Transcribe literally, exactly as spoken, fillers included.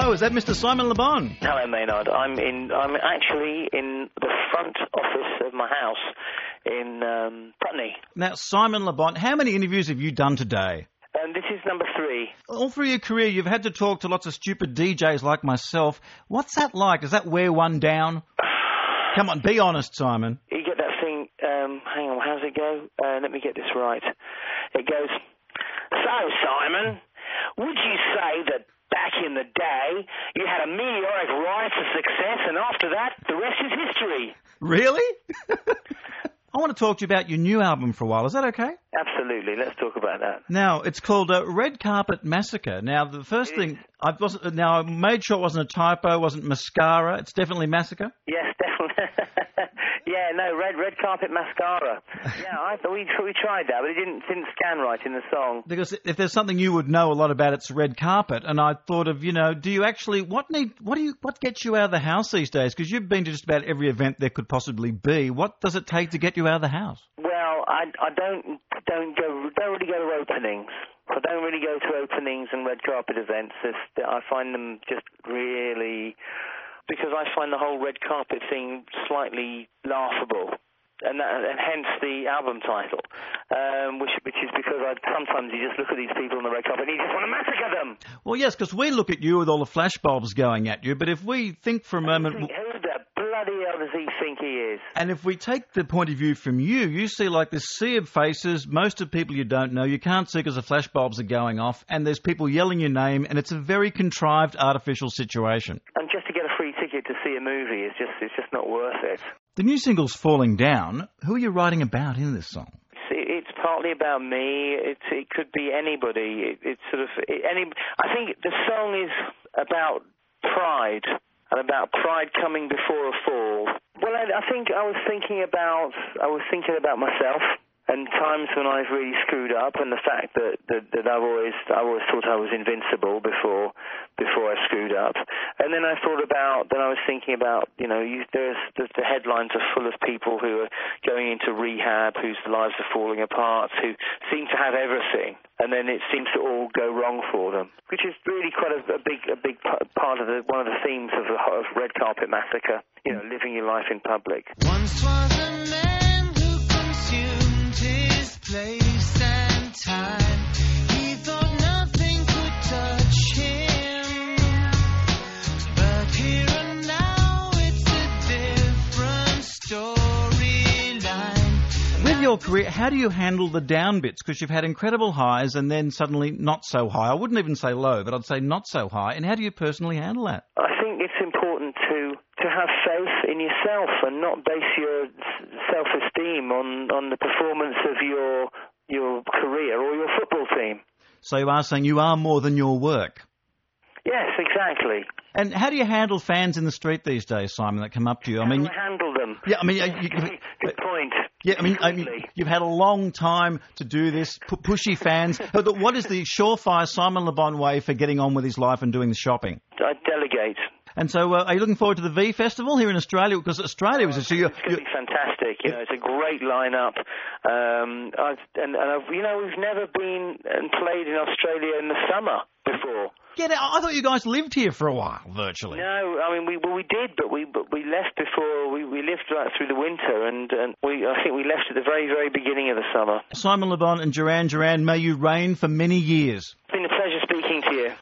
Hello, is that Mister Simon Le Bon? Hello, Maynard. I'm in. I'm actually in the front office of my house in um, Putney. Now, Simon Le Bon, how many interviews have you done today? Um, this is number three. All through your career, you've had to talk to lots of stupid D Js like myself. What's that like? Does that wear one down? Come on, be honest, Simon. You get that thing, um, hang on, how's it go? Uh, let me get this right. It goes, so, Simon, would you say that back in the day you had a meteoric rise to success and after that the rest is history? Really? I want to talk to you about your new album for a while. Is that okay? Absolutely. Let's talk about that. Now, it's called uh, Red Carpet Massacre. Now, the first it thing... Is. I wasn't, Now, I made sure it wasn't a typo, wasn't mascara. It's definitely massacre? Yes, definitely. Yeah, no, red red carpet mascara. Yeah, I thought we, we tried that, but it didn't didn't scan right in the song. Because if there's something you would know a lot about, it's red carpet. And I thought of, you know, do you actually what need what do you what gets you out of the house these days? Because you've been to just about every event there could possibly be. What does it take to get you out of the house? Well, I I don't don't go don't really go to openings. I don't really go to openings and red carpet events. It's, I find them just really. Because I find the whole red carpet thing slightly laughable, and, that, and hence the album title, um, which, which is because I, sometimes you just look at these people on the red carpet and you just want to massacre them. Well, yes, because we look at you with all the flashbulbs going at you, but if we think for a moment... Think, who the bloody hell does he think he is? And if we take the point of view from you, you see like this sea of faces, most of people you don't know, you can't see because the flashbulbs are going off, and there's people yelling your name, and it's a very contrived, artificial situation. And just to get a free ticket to see a movie is just it's just not worth it. The new single's Falling Down. Who are you writing about in this song? It's partly about me. It's, it could be anybody. It, it's sort of it, any. I think the song is about pride and about pride coming before a fall. Well, I, I think I was thinking about I was thinking about myself. And times when I've really screwed up, and the fact that, that, that I've always I've always thought I was invincible before before I screwed up, and then I thought about then I was thinking about you know you, there's, there's the headlines are full of people who are going into rehab, whose lives are falling apart, who seem to have everything, and then it seems to all go wrong for them, which is really quite a, a big a big part of the one of the themes of the of Red Carpet Massacre, you know, living your life in public. Once was a man who consumed his place and time. He thought nothing could touch him, but here and now it's a different storyline. With your career, how do you handle the down bits? Because you've had incredible highs and then suddenly not so high. I wouldn't even say low, but I'd say not so high. And how do you personally handle that? I think it's important to to have faith in yourself and not base your self-esteem on, on the performance of your your career or your football team. So you are saying you are more than your work? Yes, exactly. And how do you handle fans in the street these days, Simon, that come up to you? I how mean, do I handle them? Yeah, I mean... You, Good point. Yeah, I mean, I mean, you've had a long time to do this, p- pushy fans. What is the surefire Simon Le Bon way for getting on with his life and doing the shopping? I delegate. And so uh, are you looking forward to the V Festival here in Australia? Because Australia was... So it's going to be fantastic. You know, it's a great lineup. Um, I've, and, and I've, you know, we've never been and played in Australia in the summer before. Yeah, I thought you guys lived here for a while, virtually. No, I mean, we well, we did, but we but we left before, we, we lived right through the winter, and, and we I think we left at the very, very beginning of the summer. Simon Le Bon and Duran Duran, may you reign for many years.